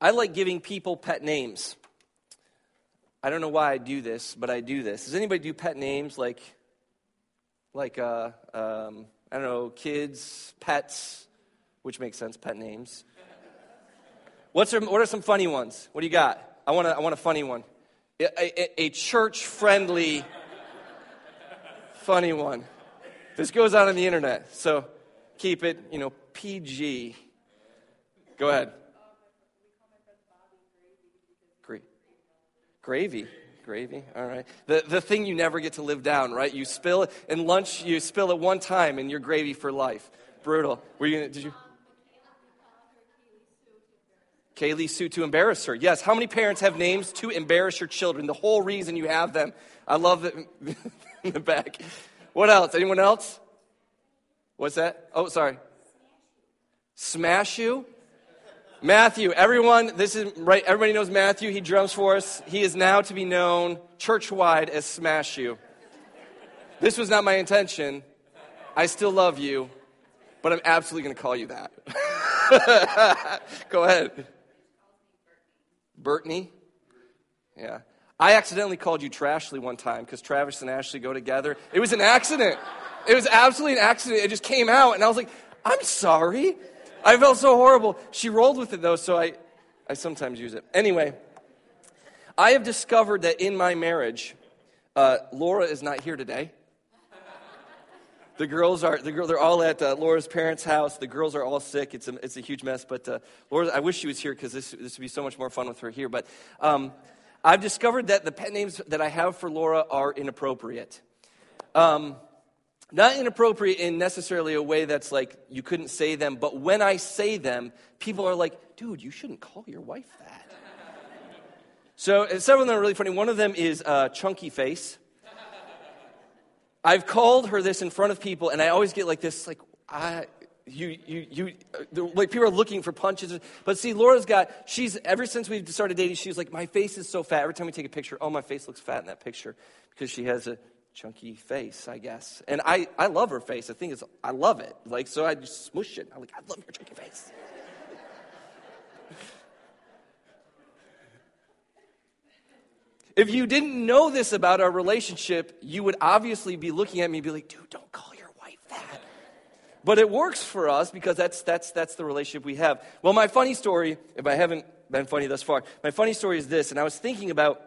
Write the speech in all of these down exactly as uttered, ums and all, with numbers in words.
I like giving people pet names. I don't know why I do this, but I do this. Does anybody do pet names like, like uh, um, I don't know, kids, pets, which makes sense, pet names. What's some, what are some funny ones? What do you got? I want a, I want a funny one. A, a, a church-friendly funny one. This goes out on the internet, so keep it, you know, P G. Go ahead. Gravy, gravy, all right. The the thing you never get to live down, right? You spill it, and lunch, you spill it one time, and you're gravy for life. Brutal. Were you gonna, did you? Kaylee Sue to embarrass her. Yes, how many parents have names to embarrass your children? The whole reason you have them. I love it in the back. What else? Anyone else? What's that? Oh, sorry. Smash you. Matthew, everyone, this is right. Everybody knows Matthew. He drums for us. He is now to be known churchwide as Smash You. This was not my intention. I still love you, but I'm absolutely going to call you that. Go ahead. Burtney? Yeah. I accidentally called you Trashly one time because Travis and Ashley go together. It was an accident. It was absolutely an accident. It just came out, and I was like, I'm sorry. I felt so horrible. She rolled with it, though, so I, I sometimes use it. Anyway, I have discovered that in my marriage, uh, Laura is not here today. The girls are, the girl, they're all at uh, Laura's parents' house. The girls are all sick. It's a, it's a huge mess, but uh, Laura, I wish she was here because this, this would be so much more fun with her here. But um, I've discovered that the pet names that I have for Laura are inappropriate. Um Not inappropriate in necessarily a way that's like you couldn't say them, but when I say them, people are like, dude, you shouldn't call your wife that. So several of them are really funny. One of them is uh, Chunky Face. I've called her this in front of people, and I always get like this, like, I, you, you, you, like people are looking for punches. But see, Laura's got, she's, ever since we've started dating, she's like, my face is so fat. Every time we take a picture, oh, my face looks fat in that picture because she has a chunky face, I guess. And I, I love her face. I think it's, I love it. Like, so I just smush it. I'm like, I love your chunky face. If you didn't know this about our relationship, you would obviously be looking at me and be like, dude, don't call your wife that. But it works for us because that's, that's, that's the relationship we have. Well, my funny story, if I haven't been funny thus far, my funny story is this, and I was thinking about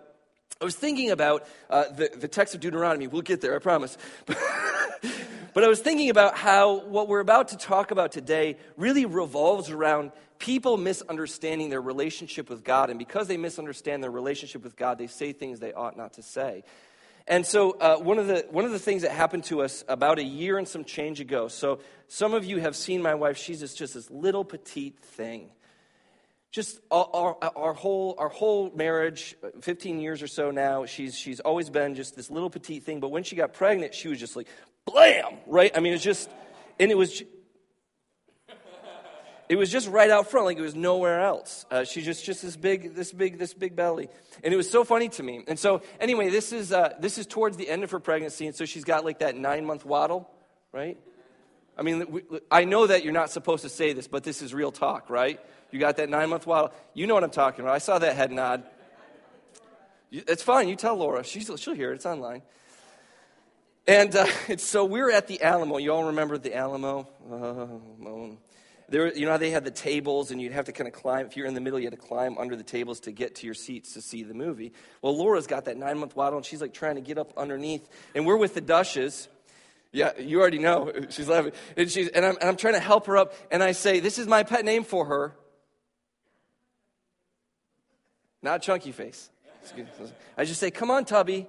I was thinking about uh, the, the text of Deuteronomy. We'll get there, I promise. But I was thinking about how what we're about to talk about today really revolves around people misunderstanding their relationship with God. And because they misunderstand their relationship with God, they say things they ought not to say. And so uh, one of the one of the things that happened to us about a year and some change ago, so some of you have seen my wife. She's just, just this little petite thing. Just our, our, our whole our whole marriage, fifteen years or so now, she's she's always been just this little petite thing. But when she got pregnant, she was just like, blam, right? I mean, it's just, and it was, it was just right out front, like it was nowhere else. Uh, she's just just this big, this big, this big belly, and it was so funny to me. And so, anyway, this is uh, this is towards the end of her pregnancy, and so she's got like that nine month waddle, right? I mean, I know that you're not supposed to say this, but this is real talk, right? You got that nine-month waddle. You know what I'm talking about. I saw that head nod. It's fine. You tell Laura. She's, she'll hear it. It's online. And uh, it's, so we're at the Alamo. You all remember the Alamo? Oh, there, you know how they had the tables, and you'd have to kind of climb. If you're in the middle, you had to climb under the tables to get to your seats to see the movie. Well, Laura's got that nine-month waddle, and she's, like, trying to get up underneath. And we're with the Dushes. Yeah, you already know. She's laughing. And, she's, and, I'm, and I'm trying to help her up. And I say, this is my pet name for her. Not Chunky Face. I just say, come on, Tubby.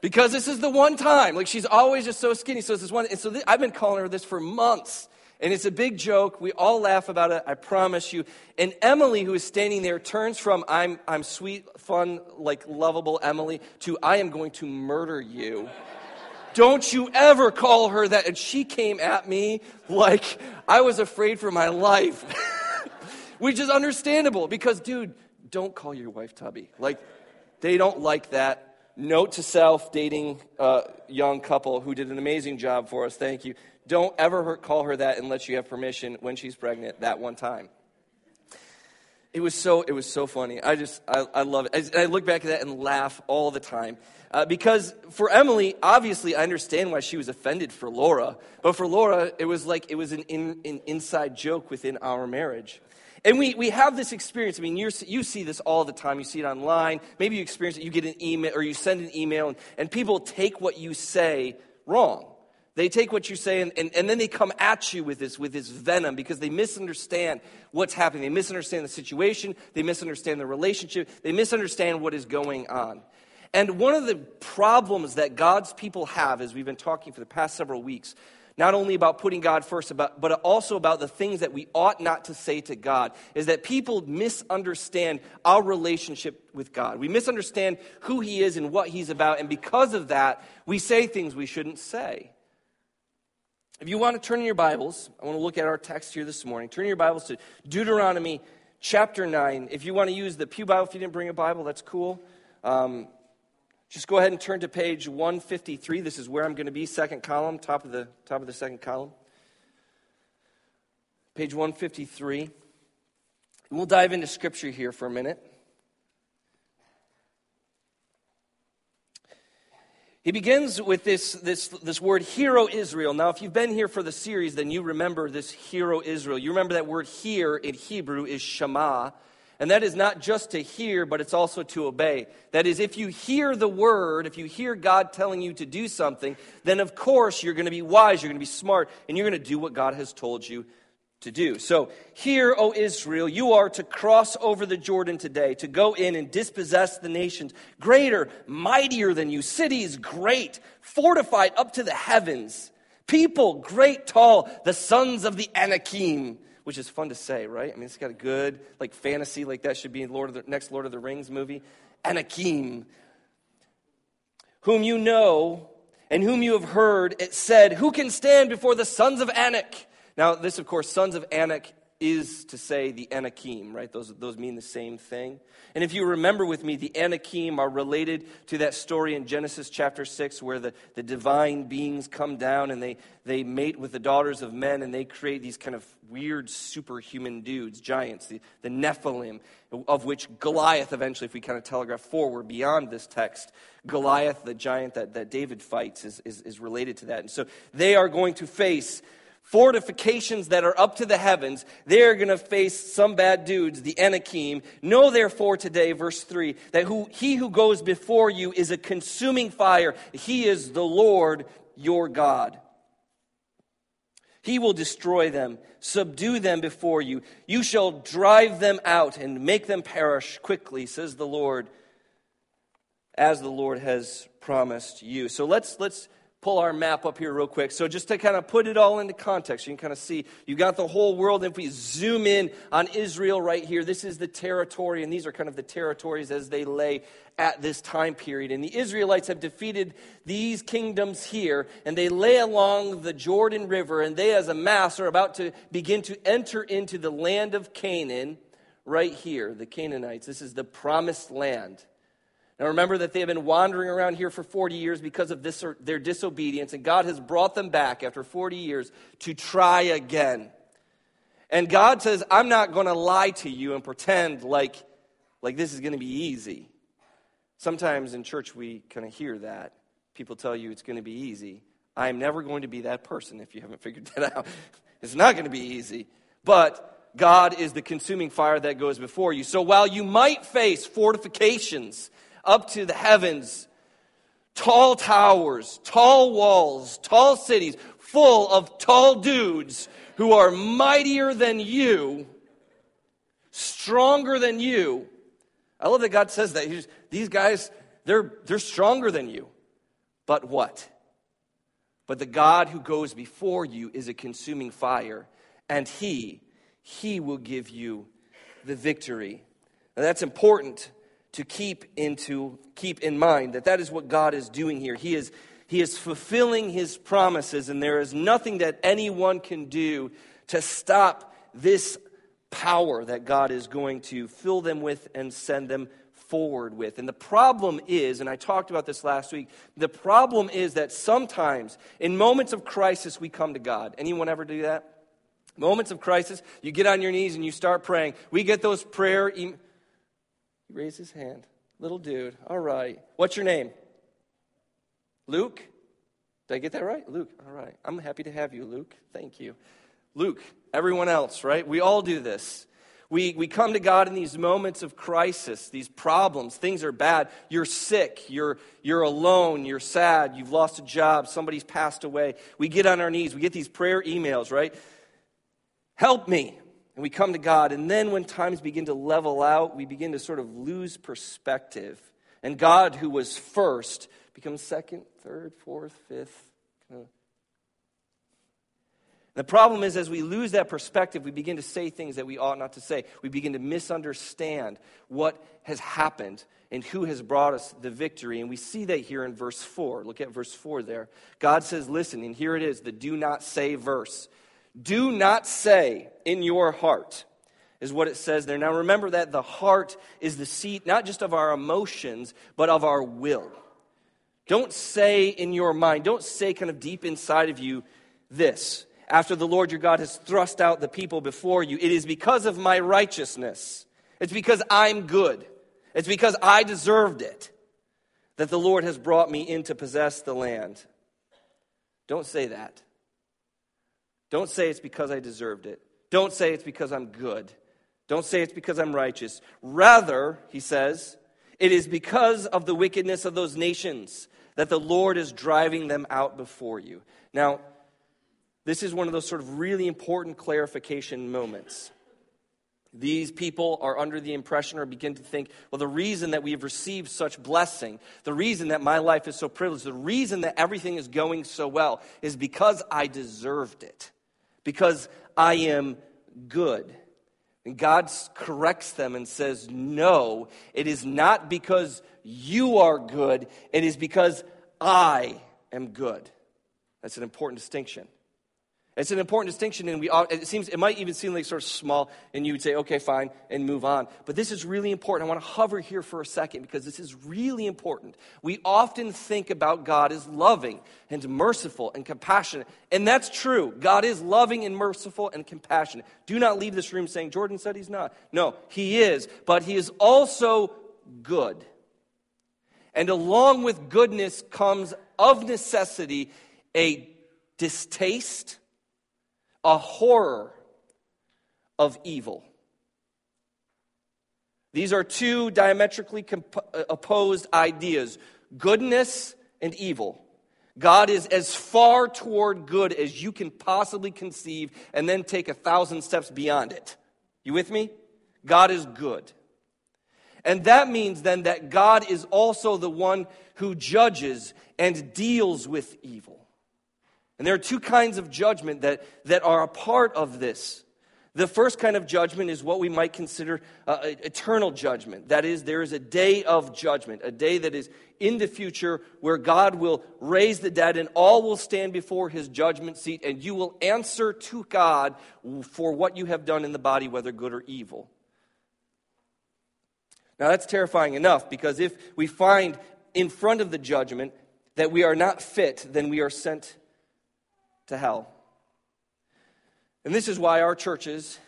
Because this is the one time. Like, she's always just so skinny. So it's this one. And so th- I've been calling her this for months. And it's a big joke. We all laugh about it, I promise you. And Emily, who is standing there, turns from I'm I'm sweet, fun, like lovable Emily to I am going to murder you. Don't you ever call her that. And she came at me like I was afraid for my life. Which is understandable because, dude, don't call your wife Tubby. Like, they don't like that. Note to self, dating a uh, young couple who did an amazing job for us. Thank you. Don't ever call her that unless you have permission when she's pregnant that one time. It was so it was so funny. I just, I, I love it. I, I look back at that and laugh all the time. Uh, because for Emily, obviously, I understand why she was offended for Laura. But for Laura, it was like it was an, in, an inside joke within our marriage. And we, we have this experience. I mean, you're, you see this all the time. You see it online. Maybe you experience it. You get an email or you send an email, and, and people take what you say wrong. They take what you say, and, and, and then they come at you with this with this venom because they misunderstand what's happening. They misunderstand the situation. They misunderstand the relationship. They misunderstand what is going on. And one of the problems that God's people have, as we've been talking for the past several weeks, not only about putting God first, about, but also about the things that we ought not to say to God, is that people misunderstand our relationship with God. We misunderstand who He is and what He's about, and because of that, we say things we shouldn't say. If you want to turn in your Bibles, I want to look at our text here this morning. Turn your Bibles to Deuteronomy chapter nine. If you want to use the Pew Bible, if you didn't bring a Bible, that's cool. Um, just go ahead and turn to page one fifty-three. This is where I'm going to be, second column, top of the top of the second column. Page one fifty-three. We'll dive into Scripture here for a minute. He begins with this, this this word, hero Israel. Now, if you've been here for the series, then you remember this hero Israel. You remember that word hear in Hebrew is Shema. And that is not just to hear, but it's also to obey. That is, if you hear the word, if you hear God telling you to do something, then of course you're going to be wise, you're going to be smart, and you're going to do what God has told you to do. So, hear, O Israel, you are to cross over the Jordan today, to go in and dispossess the nations, greater, mightier than you, cities great, fortified up to the heavens, people great, tall, the sons of the Anakim, which is fun to say, right? I mean, it's got a good, like, fantasy, like that should be in Lord of the, next Lord of the Rings movie. Anakim, whom you know and whom you have heard, it said, who can stand before the sons of Anak? Now, this, of course, sons of Anak is to say the Anakim, right? Those, those mean the same thing. And if you remember with me, the Anakim are related to that story in Genesis chapter six where the, the divine beings come down and they, they mate with the daughters of men and they create these kind of weird superhuman dudes, giants, the, the Nephilim, of which Goliath eventually, if we kind of telegraph forward beyond this text, Goliath, the giant that, that David fights, is, is, is related to that. And so they are going to face fortifications that are up to the heavens. They're going to face some bad dudes, the Anakim. Know therefore today, verse three, that who he who goes before you is a consuming fire. He is the Lord your God. He will destroy them, subdue them before you. You shall drive them out and make them perish quickly, says the Lord, as the Lord has promised you. So let's let's pull our map up here real quick. So just to kind of put it all into context, you can kind of see, you got the whole world. If we zoom in on Israel right here, this is the territory, and these are kind of the territories as they lay at this time period. And the Israelites have defeated these kingdoms here, and they lay along the Jordan River, and they as a mass are about to begin to enter into the land of Canaan right here, the Canaanites. This is the promised land. Now remember that they have been wandering around here for forty years because of this, their disobedience, and God has brought them back after forty years to try again. And God says, I'm not going to lie to you and pretend like, like this is going to be easy. Sometimes in church we kind of hear that. People tell you it's going to be easy. I am never going to be that person if you haven't figured that out. It's not going to be easy. But God is the consuming fire that goes before you. So while you might face fortifications up to the heavens, tall towers, tall walls, tall cities, full of tall dudes who are mightier than you, stronger than you. I love that God says that. Just, these guys, they're, they're stronger than you. But what? But the God who goes before you is a consuming fire, and he, he will give you the victory. Now that's important to keep into keep in mind that that is what God is doing here. He is he is fulfilling his promises, and there is nothing that anyone can do to stop this power that God is going to fill them with and send them forward with. And the problem is, and I talked about this last week, the problem is that sometimes in moments of crisis, we come to God. Anyone ever do that? Moments of crisis, you get on your knees and you start praying. We get those prayer emails. He raised his hand. Little dude. All right. What's your name? Luke? Did I get that right? Luke. All right. I'm happy to have you, Luke. Thank you. Luke, everyone else, right? We all do this. We we come to God in these moments of crisis, these problems. Things are bad. You're sick. You're, you're alone. You're sad. You've lost a job. Somebody's passed away. We get on our knees. We get these prayer emails, right? Help me. And we come to God. And then when times begin to level out, we begin to sort of lose perspective. And God, who was first, becomes second, third, fourth, fifth. The problem is, as we lose that perspective, we begin to say things that we ought not to say. We begin to misunderstand what has happened and who has brought us the victory. And we see that here in verse four. Look at verse four there. God says, listen, and here it is, the do not say verse. Do not say in your heart is what it says there. Now remember that the heart is the seat not just of our emotions, but of our will. Don't say in your mind, don't say kind of deep inside of you this. After the Lord your God has thrust out the people before you, it is because of my righteousness. It's because I'm good. It's because I deserved it that the Lord has brought me in to possess the land. Don't say that. Don't say it's because I deserved it. Don't say it's because I'm good. Don't say it's because I'm righteous. Rather, he says, it is because of the wickedness of those nations that the Lord is driving them out before you. Now, this is one of those sort of really important clarification moments. These people are under the impression or begin to think, well, the reason that we have received such blessing, the reason that my life is so privileged, the reason that everything is going so well is because I deserved it, because I am good. And God corrects them and says, no, it is not because you are good, it is because I am good. That's an important distinction. It's an important distinction, and we all, it seems it might even seem like sort of small, and you would say, okay, fine, and move on. But this is really important. I want to hover here for a second because this is really important. We often think about God as loving and merciful and compassionate, and that's true. God is loving and merciful and compassionate. Do not leave this room saying, Jordan said he's not. No, he is, but he is also good. And along with goodness comes, of necessity, a distaste, a horror of evil. These are two diametrically comp- opposed ideas, goodness and evil. God is as far toward good as you can possibly conceive and then take a thousand steps beyond it. You with me? God is good. And that means then that God is also the one who judges and deals with evil. And there are two kinds of judgment that, that are a part of this. The first kind of judgment is what we might consider uh, eternal judgment. That is, there is a day of judgment, a day that is in the future where God will raise the dead and all will stand before his judgment seat and you will answer to God for what you have done in the body, whether good or evil. Now that's terrifying enough because if we find in front of the judgment that we are not fit, then we are sent to hell. And this is why our churches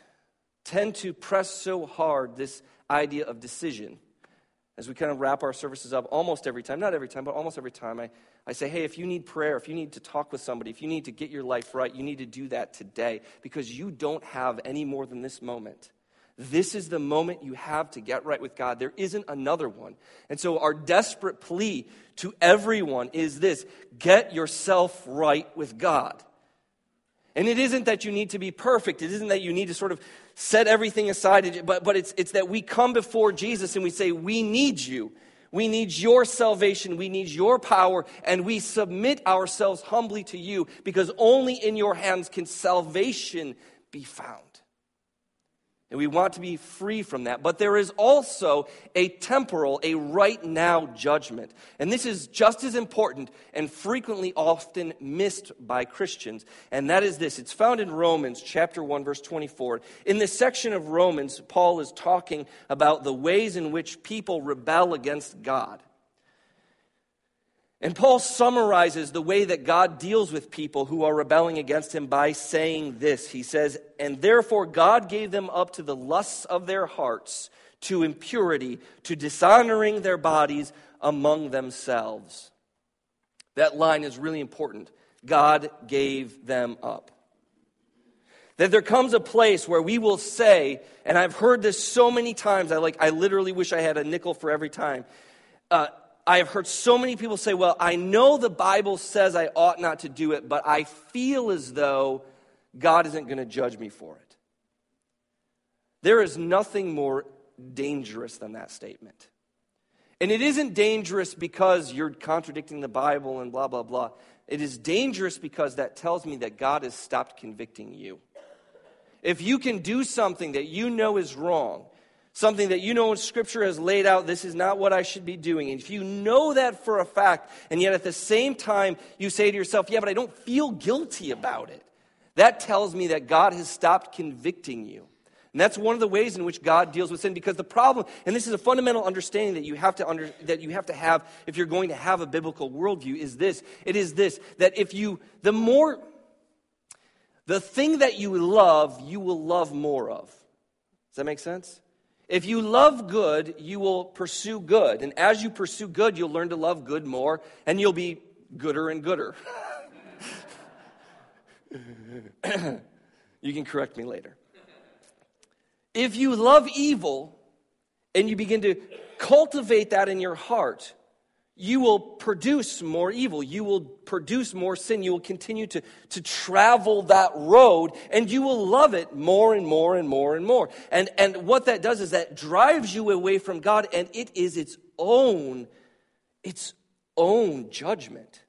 tend to press so hard this idea of decision. As we kind of wrap our services up almost every time, not every time, but almost every time, I, I say, hey, if you need prayer, if you need to talk with somebody, if you need to get your life right, you need to do that today because you don't have any more than this moment. This is the moment you have to get right with God. There isn't another one. And so our desperate plea to everyone is this: get yourself right with God. And it isn't that you need to be perfect. It isn't that you need to sort of set everything aside. But, but it's, it's that we come before Jesus and we say, we need you. We need your salvation. We need your power. And we submit ourselves humbly to you because only in your hands can salvation be found. And we want to be free from that. But there is also a temporal, a right now judgment. And this is just as important and frequently often missed by Christians. And that is this. It's found in Romans chapter one, verse twenty-four. In this section of Romans, Paul is talking about the ways in which people rebel against God. And Paul summarizes the way that God deals with people who are rebelling against him by saying this. He says, and therefore God gave them up to the lusts of their hearts, to impurity, to dishonoring their bodies among themselves. That line is really important. God gave them up. That there comes a place where we will say, and I've heard this so many times, I like, I literally wish I had a nickel for every time. Uh, I have heard so many people say, well, I know the Bible says I ought not to do it, but I feel as though God isn't going to judge me for it. There is nothing more dangerous than that statement. And it isn't dangerous because you're contradicting the Bible and blah, blah, blah. It is dangerous because that tells me that God has stopped convicting you. If you can do something that you know is wrong, something that you know Scripture has laid out, this is not what I should be doing. And if you know that for a fact, and yet at the same time you say to yourself, yeah, but I don't feel guilty about it, that tells me that God has stopped convicting you. And that's one of the ways in which God deals with sin. Because the problem, and this is a fundamental understanding that you have to under, that you have to have if you're going to have a biblical worldview, is this. It is this, that if you, the more, the thing that you love, you will love more of. Does that make sense? If you love good, you will pursue good. And as you pursue good, you'll learn to love good more, and you'll be gooder and gooder. You can correct me later. If you love evil, and you begin to cultivate that in your heart, you will produce more evil. You will produce more sin. You will continue to, to travel that road, and you will love it more and more and more and more. And, and what that does is that drives you away from God, and it is its own, its own judgment.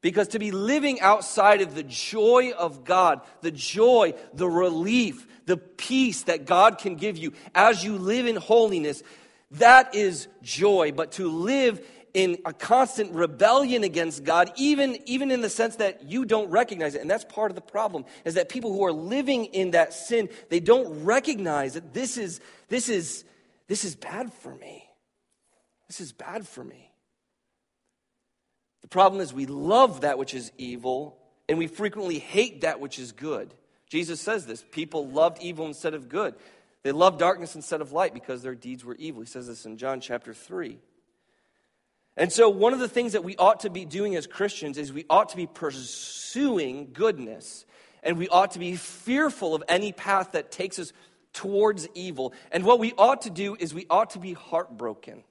Because to be living outside of the joy of God, the joy, the relief, the peace that God can give you as you live in holiness, that is joy. But to live in a constant rebellion against God, even, even in the sense that you don't recognize it. And that's part of the problem, is that people who are living in that sin, they don't recognize that this is, this is, this is bad for me. This is bad for me. The problem is we love that which is evil, and we frequently hate that which is good. Jesus says this, people loved evil instead of good. They loved darkness instead of light because their deeds were evil. He says this in John chapter three. And so one of the things that we ought to be doing as Christians is we ought to be pursuing goodness, and we ought to be fearful of any path that takes us towards evil. And what we ought to do is we ought to be heartbroken.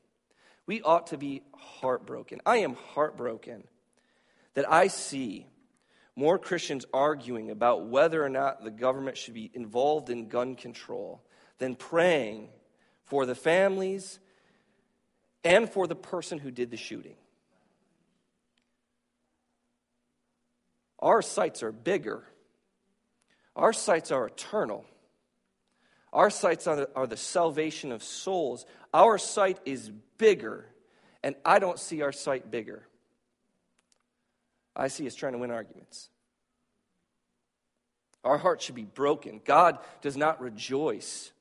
We ought to be heartbroken. I am heartbroken that I see more Christians arguing about whether or not the government should be involved in gun control than praying for the families and for the person who did the shooting. Our sights are bigger. Our sights are eternal. Our sights are the, are the salvation of souls. Our sight is bigger, and I don't see our sight bigger. I see us trying to win arguments. Our hearts should be broken. God does not rejoice.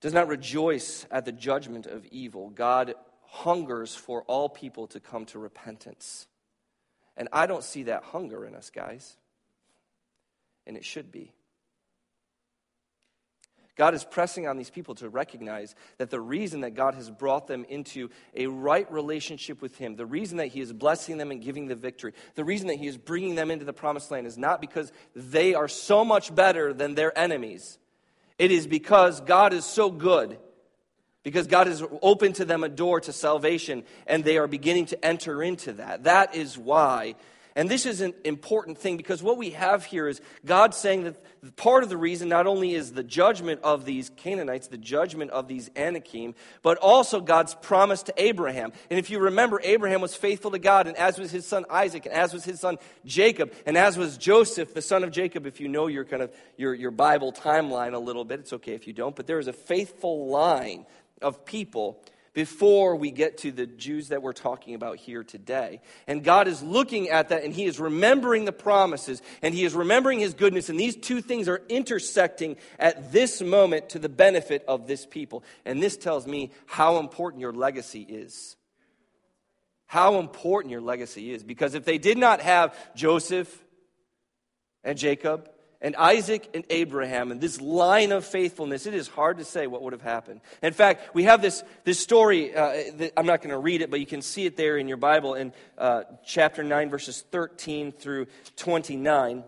Does not rejoice at the judgment of evil. God hungers for all people to come to repentance. And I don't see that hunger in us, guys. And it should be. God is pressing on these people to recognize that the reason that God has brought them into a right relationship with him, the reason that he is blessing them and giving the victory, the reason that he is bringing them into the promised land is not because they are so much better than their enemies. It is because God is so good, because God has opened to them a door to salvation, and they are beginning to enter into that. That is why. And this is an important thing, because what we have here is God saying that part of the reason not only is the judgment of these Canaanites, the judgment of these Anakim, but also God's promise to Abraham. And if you remember, Abraham was faithful to God, and as was his son Isaac, and as was his son Jacob, and as was Joseph, the son of Jacob. If you know your kind of your, your Bible timeline a little bit, it's okay if you don't, but there is a faithful line of people before we get to the Jews that we're talking about here today. And God is looking at that, and he is remembering the promises, and he is remembering his goodness, and these two things are intersecting at this moment to the benefit of this people. And this tells me how important your legacy is. How important your legacy is. Because if they did not have Joseph and Jacob and Isaac and Abraham and this line of faithfulness, it is hard to say what would have happened. In fact, we have this, this story, uh, that I'm not going to read it, but you can see it there in your Bible in uh, chapter nine, verses thirteen through twenty-nine.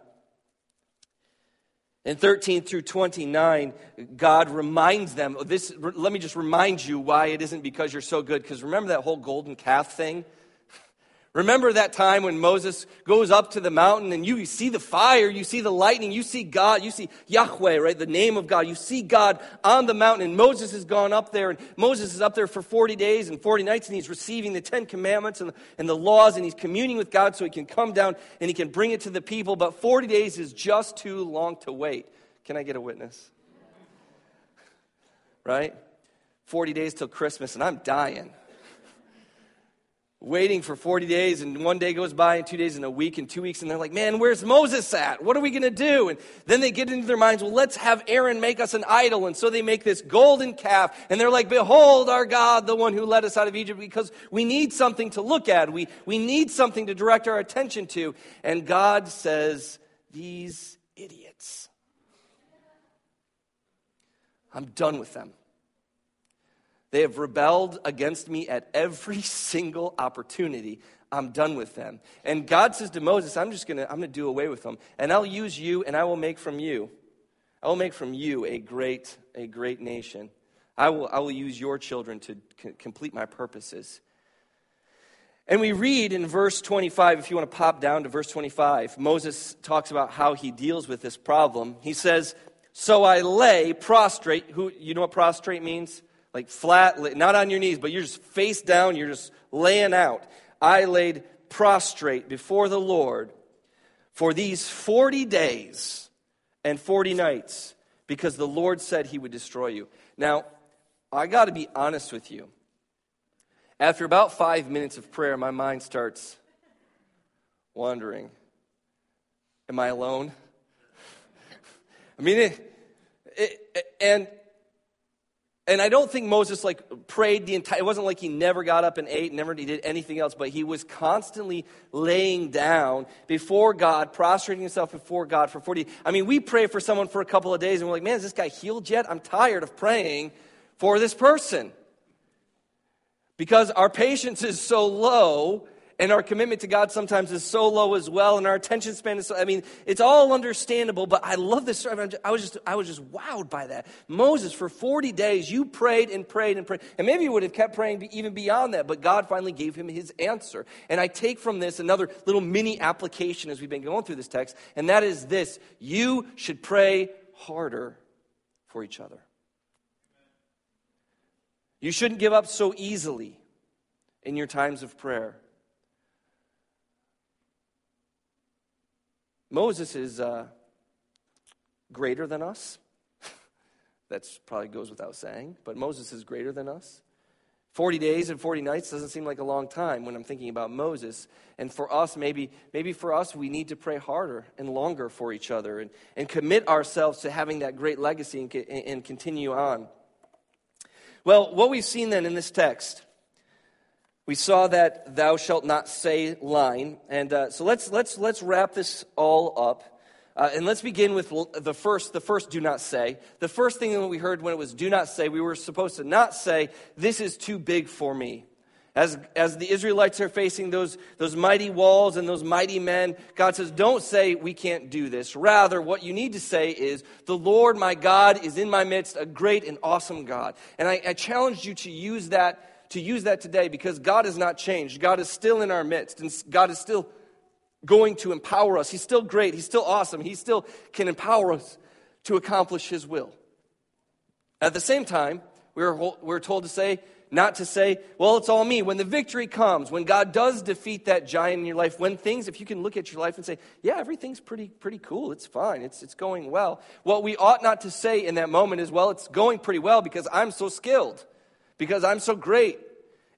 In thirteen through twenty-nine, God reminds them, this, let me just remind you why it isn't because you're so good, because remember that whole golden calf thing? Remember that time when Moses goes up to the mountain and you see the fire, you see the lightning, you see God, you see Yahweh, right? The name of God. You see God on the mountain, and Moses has gone up there, and Moses is up there for forty days and forty nights, and he's receiving the Ten Commandments and, and the laws, and he's communing with God so he can come down and he can bring it to the people. But forty days is just too long to wait. Can I get a witness? Right? forty days till Christmas, and I'm dying. Waiting for forty days, and one day goes by, and two days, and a week, and two weeks, and they're like, man, where's Moses at? What are we going to do? And then they get into their minds, well, let's have Aaron make us an idol. And so they make this golden calf, and they're like, behold our God, the one who led us out of Egypt, because we need something to look at. We, we need something to direct our attention to. And God says, these idiots, I'm done with them. They have rebelled against me at every single opportunity. I'm done with them. And God says to Moses, I'm just going to I'm going to do away with them. And I'll use you, and I will make from you. I will make from you a great a great nation. I will I will use your children to c- complete my purposes. And we read in verse twenty-five, if you want to pop down to verse twenty-five, Moses talks about how he deals with this problem. He says, "So I lay prostrate." Who you know what prostrate means? Like flat, not on your knees, but you're just face down, you're just laying out. I laid prostrate before the Lord for these forty days and forty nights, because the Lord said he would destroy you. Now, I got to be honest with you. After about five minutes of prayer, my mind starts wandering. Am I alone? I mean, it, it, and... And I don't think Moses like prayed the entire, it wasn't like he never got up and ate, never he did anything else, but he was constantly laying down before God, prostrating himself before God for forty. I mean, we pray for someone for a couple of days and we're like, man, is this guy healed yet? I'm tired of praying for this person. Because our patience is so low, and our commitment to God sometimes is so low as well, and our attention span is so, I mean, it's all understandable, but I love this story. I was just, I was just wowed by that. Moses, for forty days, you prayed and prayed and prayed. And maybe you would have kept praying even beyond that, but God finally gave him his answer. And I take from this another little mini application as we've been going through this text, and that is this: you should pray harder for each other. You shouldn't give up so easily in your times of prayer. Moses is uh, greater than us. That probably goes without saying, but Moses is greater than us. forty days and forty nights doesn't seem like a long time when I'm thinking about Moses. And for us, maybe maybe for us, we need to pray harder and longer for each other and, and commit ourselves to having that great legacy and, and continue on. Well, what we've seen then in this text, we saw that "thou shalt not say" line, and uh, so let's let's let's wrap this all up, uh, and let's begin with the first the first "do not say." The first thing that we heard when it was "do not say," we were supposed to not say, "This is too big for me." As as the Israelites are facing those those mighty walls and those mighty men, God says, "Don't say we can't do this." Rather, what you need to say is, "The Lord my God is in my midst, a great and awesome God." And I, I challenged you to use that. To use that today, because God has not changed. God is still in our midst, and God is still going to empower us. He's still great. He's still awesome. He still can empower us to accomplish his will. At the same time, we're, we're told to say, not to say, well, it's all me. When the victory comes, when God does defeat that giant in your life, when things, if you can look at your life and say, yeah, everything's pretty pretty cool, it's fine, it's it's going well. What we ought not to say in that moment is, well, it's going pretty well because I'm so skilled, because I'm so great.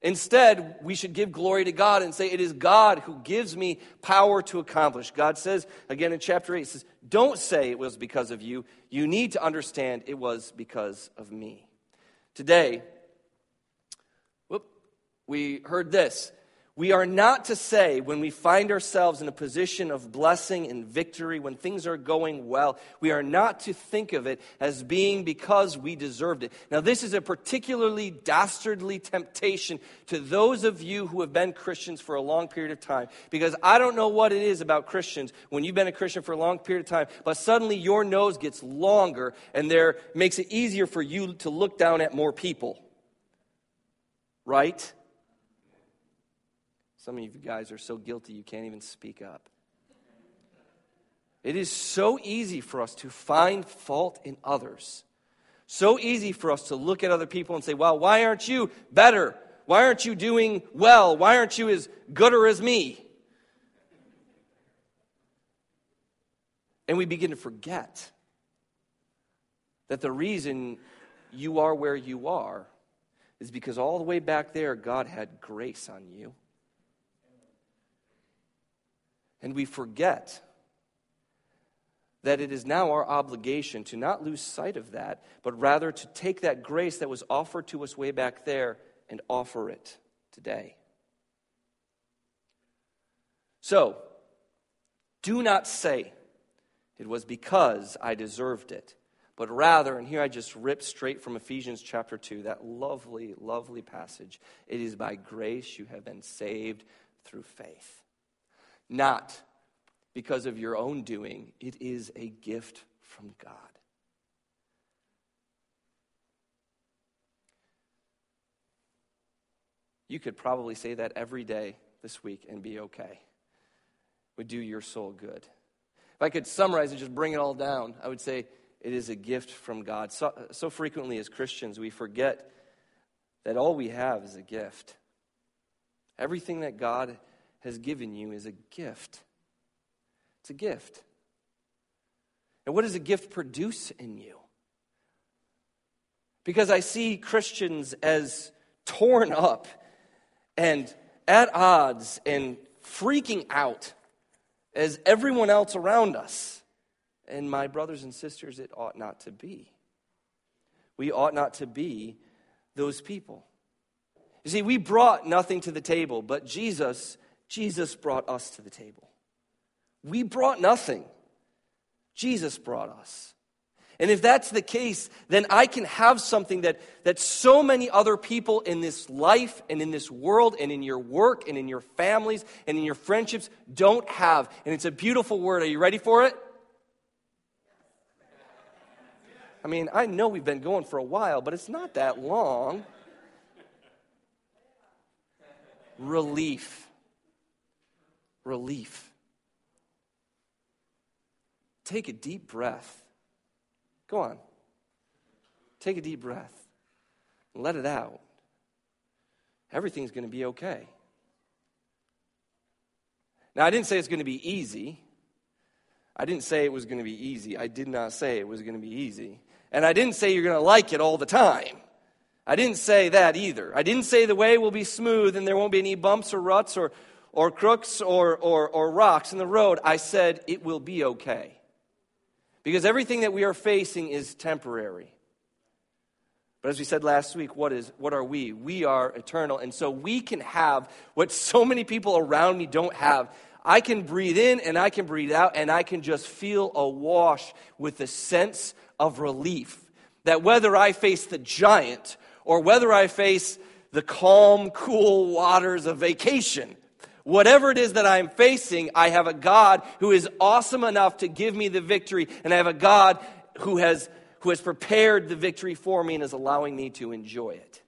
Instead, we should give glory to God and say, it is God who gives me power to accomplish. God says, again in chapter eight, he says, don't say it was because of you. You need to understand it was because of me. Today, whoop, we heard this. We are not to say when we find ourselves in a position of blessing and victory, when things are going well, we are not to think of it as being because we deserved it. Now, this is a particularly dastardly temptation to those of you who have been Christians for a long period of time, because I don't know what it is about Christians when you've been a Christian for a long period of time, but suddenly your nose gets longer and there makes it easier for you to look down at more people, right? Some of you guys are so guilty you can't even speak up. It is so easy for us to find fault in others. So easy for us to look at other people and say, well, why aren't you better? Why aren't you doing well? Why aren't you as gooder as me? And we begin to forget that the reason you are where you are is because all the way back there, God had grace on you. And we forget that it is now our obligation to not lose sight of that, but rather to take that grace that was offered to us way back there and offer it today. So, do not say it was because I deserved it, but rather, and here I just ripped straight from Ephesians chapter two, that lovely, lovely passage, it is by grace you have been saved through faith. Not because of your own doing. It is a gift from God. You could probably say that every day this week and be okay. It would do your soul good. If I could summarize and just bring it all down, I would say it is a gift from God. So, so frequently as Christians, we forget that all we have is a gift. Everything that God has given you is a gift. It's a gift. And what does a gift produce in you? Because I see Christians as torn up and at odds and freaking out as everyone else around us. And my brothers and sisters, it ought not to be. We ought not to be those people. You see, we brought nothing to the table, but Jesus Jesus brought us to the table. We brought nothing. Jesus brought us. And if that's the case, then I can have something that, that so many other people in this life and in this world and in your work and in your families and in your friendships don't have. And it's a beautiful word. Are you ready for it? I mean, I know we've been going for a while, but it's not that long. Relief. Relief. Take a deep breath. Go on. Take a deep breath. Let it out. Everything's going to be okay. Now, I didn't say it's going to be easy. I didn't say it was going to be easy. I did not say it was going to be easy. And I didn't say you're going to like it all the time. I didn't say that either. I didn't say the way will be smooth and there won't be any bumps or ruts or or crooks, or, or or rocks in the road, I said it will be okay. Because everything that we are facing is temporary. But as we said last week, what is what are we? We are eternal. And so we can have what so many people around me don't have. I can breathe in and I can breathe out, and I can just feel awash with a sense of relief. That whether I face the giant, or whether I face the calm, cool waters of vacation, whatever it is that I'm facing, I have a God who is awesome enough to give me the victory, and I have a God who has who has prepared the victory for me and is allowing me to enjoy it.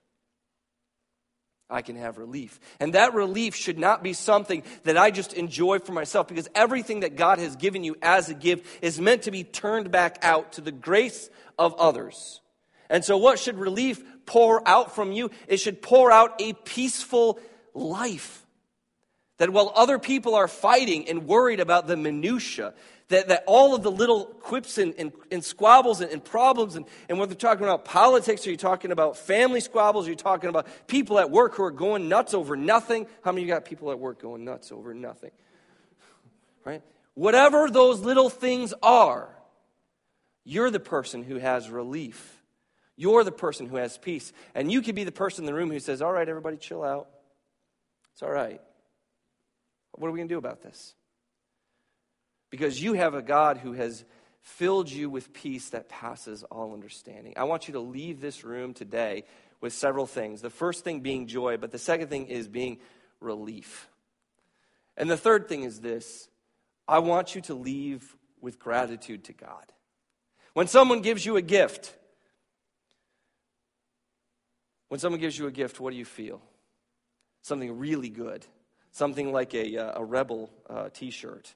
I can have relief. And that relief should not be something that I just enjoy for myself, because everything that God has given you as a gift is meant to be turned back out to the grace of others. And so what should relief pour out from you? It should pour out a peaceful life. That while other people are fighting and worried about the minutia, that, that all of the little quips and, and, and squabbles and, and problems, and, and whether you're talking about politics, or you're talking about family squabbles, or you're talking about people at work who are going nuts over nothing. How many of you got people at work going nuts over nothing? Right? Whatever those little things are, you're the person who has relief. You're the person who has peace. And you could be the person in the room who says, all right, everybody, chill out. It's all right. What are we going to do about this? Because you have a God who has filled you with peace that passes all understanding. I want you to leave this room today with several things. The first thing being joy, but the second thing is being relief. And the third thing is this. I want you to leave with gratitude to God. When someone gives you a gift... When someone gives you a gift, what do you feel? Something really good. Something like a, uh, a Rebel uh, t-shirt.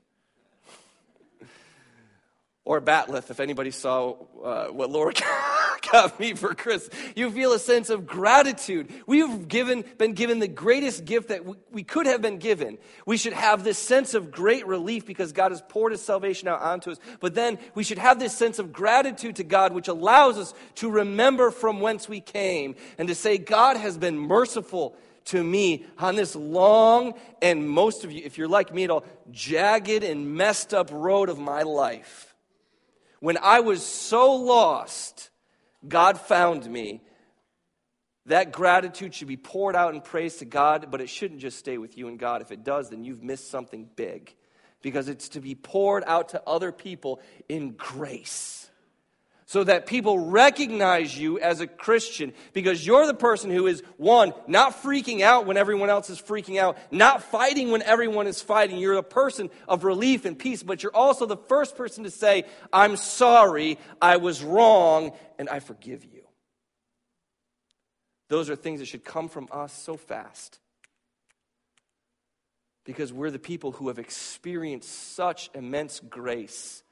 Or a Batleth, if anybody saw uh, what Laura got me for Christmas. You feel a sense of gratitude. We've given, been given the greatest gift that we, we could have been given. We should have this sense of great relief because God has poured his salvation out onto us. But then we should have this sense of gratitude to God, which allows us to remember from whence we came and to say, God has been merciful to me on this long, and most of you, if you're like me at all, jagged and messed up road of my life. When I was so lost, God found me. That gratitude should be poured out in praise to God, but it shouldn't just stay with you and God. If it does, then you've missed something big, because it's to be poured out to other people in grace so that people recognize you as a Christian, because you're the person who is, one, not freaking out when everyone else is freaking out, not fighting when everyone is fighting. You're a person of relief and peace, but you're also the first person to say, I'm sorry, I was wrong, and I forgive you. Those are things that should come from us so fast, because we're the people who have experienced such immense grace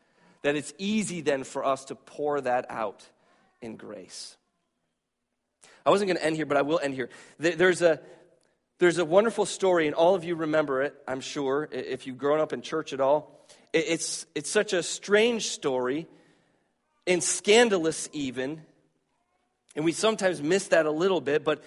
that it's easy then for us to pour that out in grace. I wasn't going to end here, but I will end here. There's a, there's a wonderful story, and all of you remember it, I'm sure, if you've grown up in church at all. It's, it's such a strange story, and scandalous even, and we sometimes miss that a little bit, but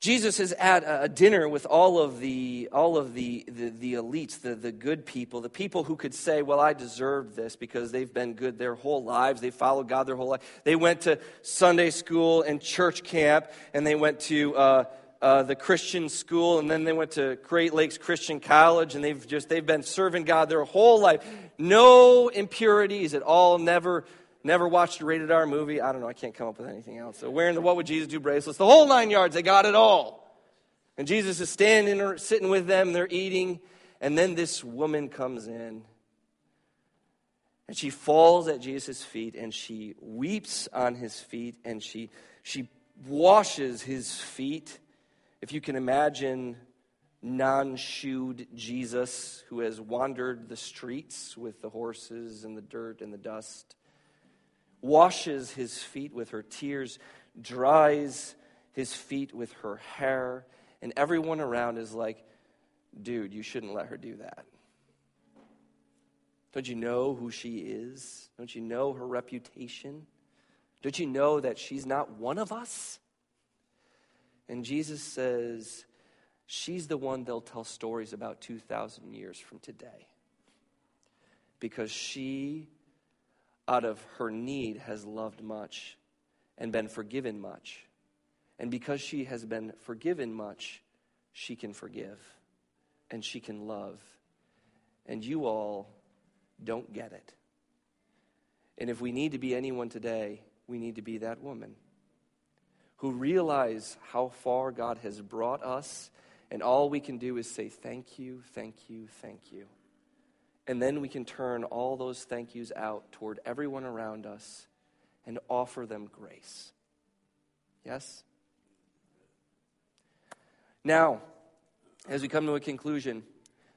Jesus is at a dinner with all of the all of the, the, the elites, the, the good people, the people who could say, well, I deserved this because they've been good their whole lives. They followed God their whole life. They went to Sunday school and church camp, and they went to uh, uh, the Christian school, and then they went to Great Lakes Christian College, and they've just they've been serving God their whole life. No impurities at all, never Never watched a rated R movie. I don't know. I can't come up with anything else. So wearing the What Would Jesus Do bracelets, the whole nine yards, they got it all. And Jesus is standing or sitting with them. They're eating. And then this woman comes in. And she falls at Jesus' feet. And she weeps on his feet. And she, she washes his feet. If you can imagine non-shoed Jesus who has wandered the streets with the horses and the dirt and the dust. Washes his feet with her tears, dries his feet with her hair, and everyone around is like, dude, you shouldn't let her do that. Don't you know who she is? Don't you know her reputation? Don't you know that she's not one of us? And Jesus says, she's the one they'll tell stories about two thousand years from today. Because she, out of her need, has loved much and been forgiven much. And because she has been forgiven much, she can forgive and she can love. And you all don't get it. And if we need to be anyone today, we need to be that woman who realizes how far God has brought us, and all we can do is say, thank you, thank you, thank you. And then we can turn all those thank yous out toward everyone around us and offer them grace. Yes? Now, as we come to a conclusion,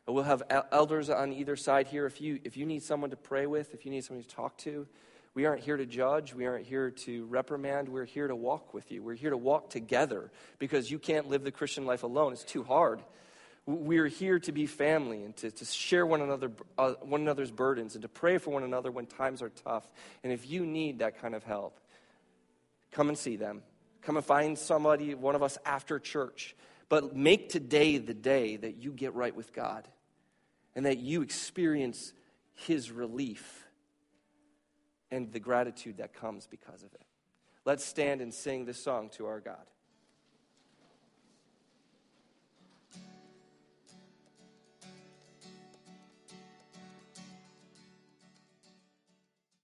we'll have elders on either side here. If you if you need someone to pray with, if you need somebody to talk to, we aren't here to judge. We aren't here to reprimand. We're here to walk with you. We're here to walk together because you can't live the Christian life alone. It's too hard. We're here to be family and to, to share one another uh, one another's burdens and to pray for one another when times are tough. And if you need that kind of help, come and see them. Come and find somebody, one of us, after church. But make today the day that you get right with God and that you experience his relief and the gratitude that comes because of it. Let's stand and sing this song to our God.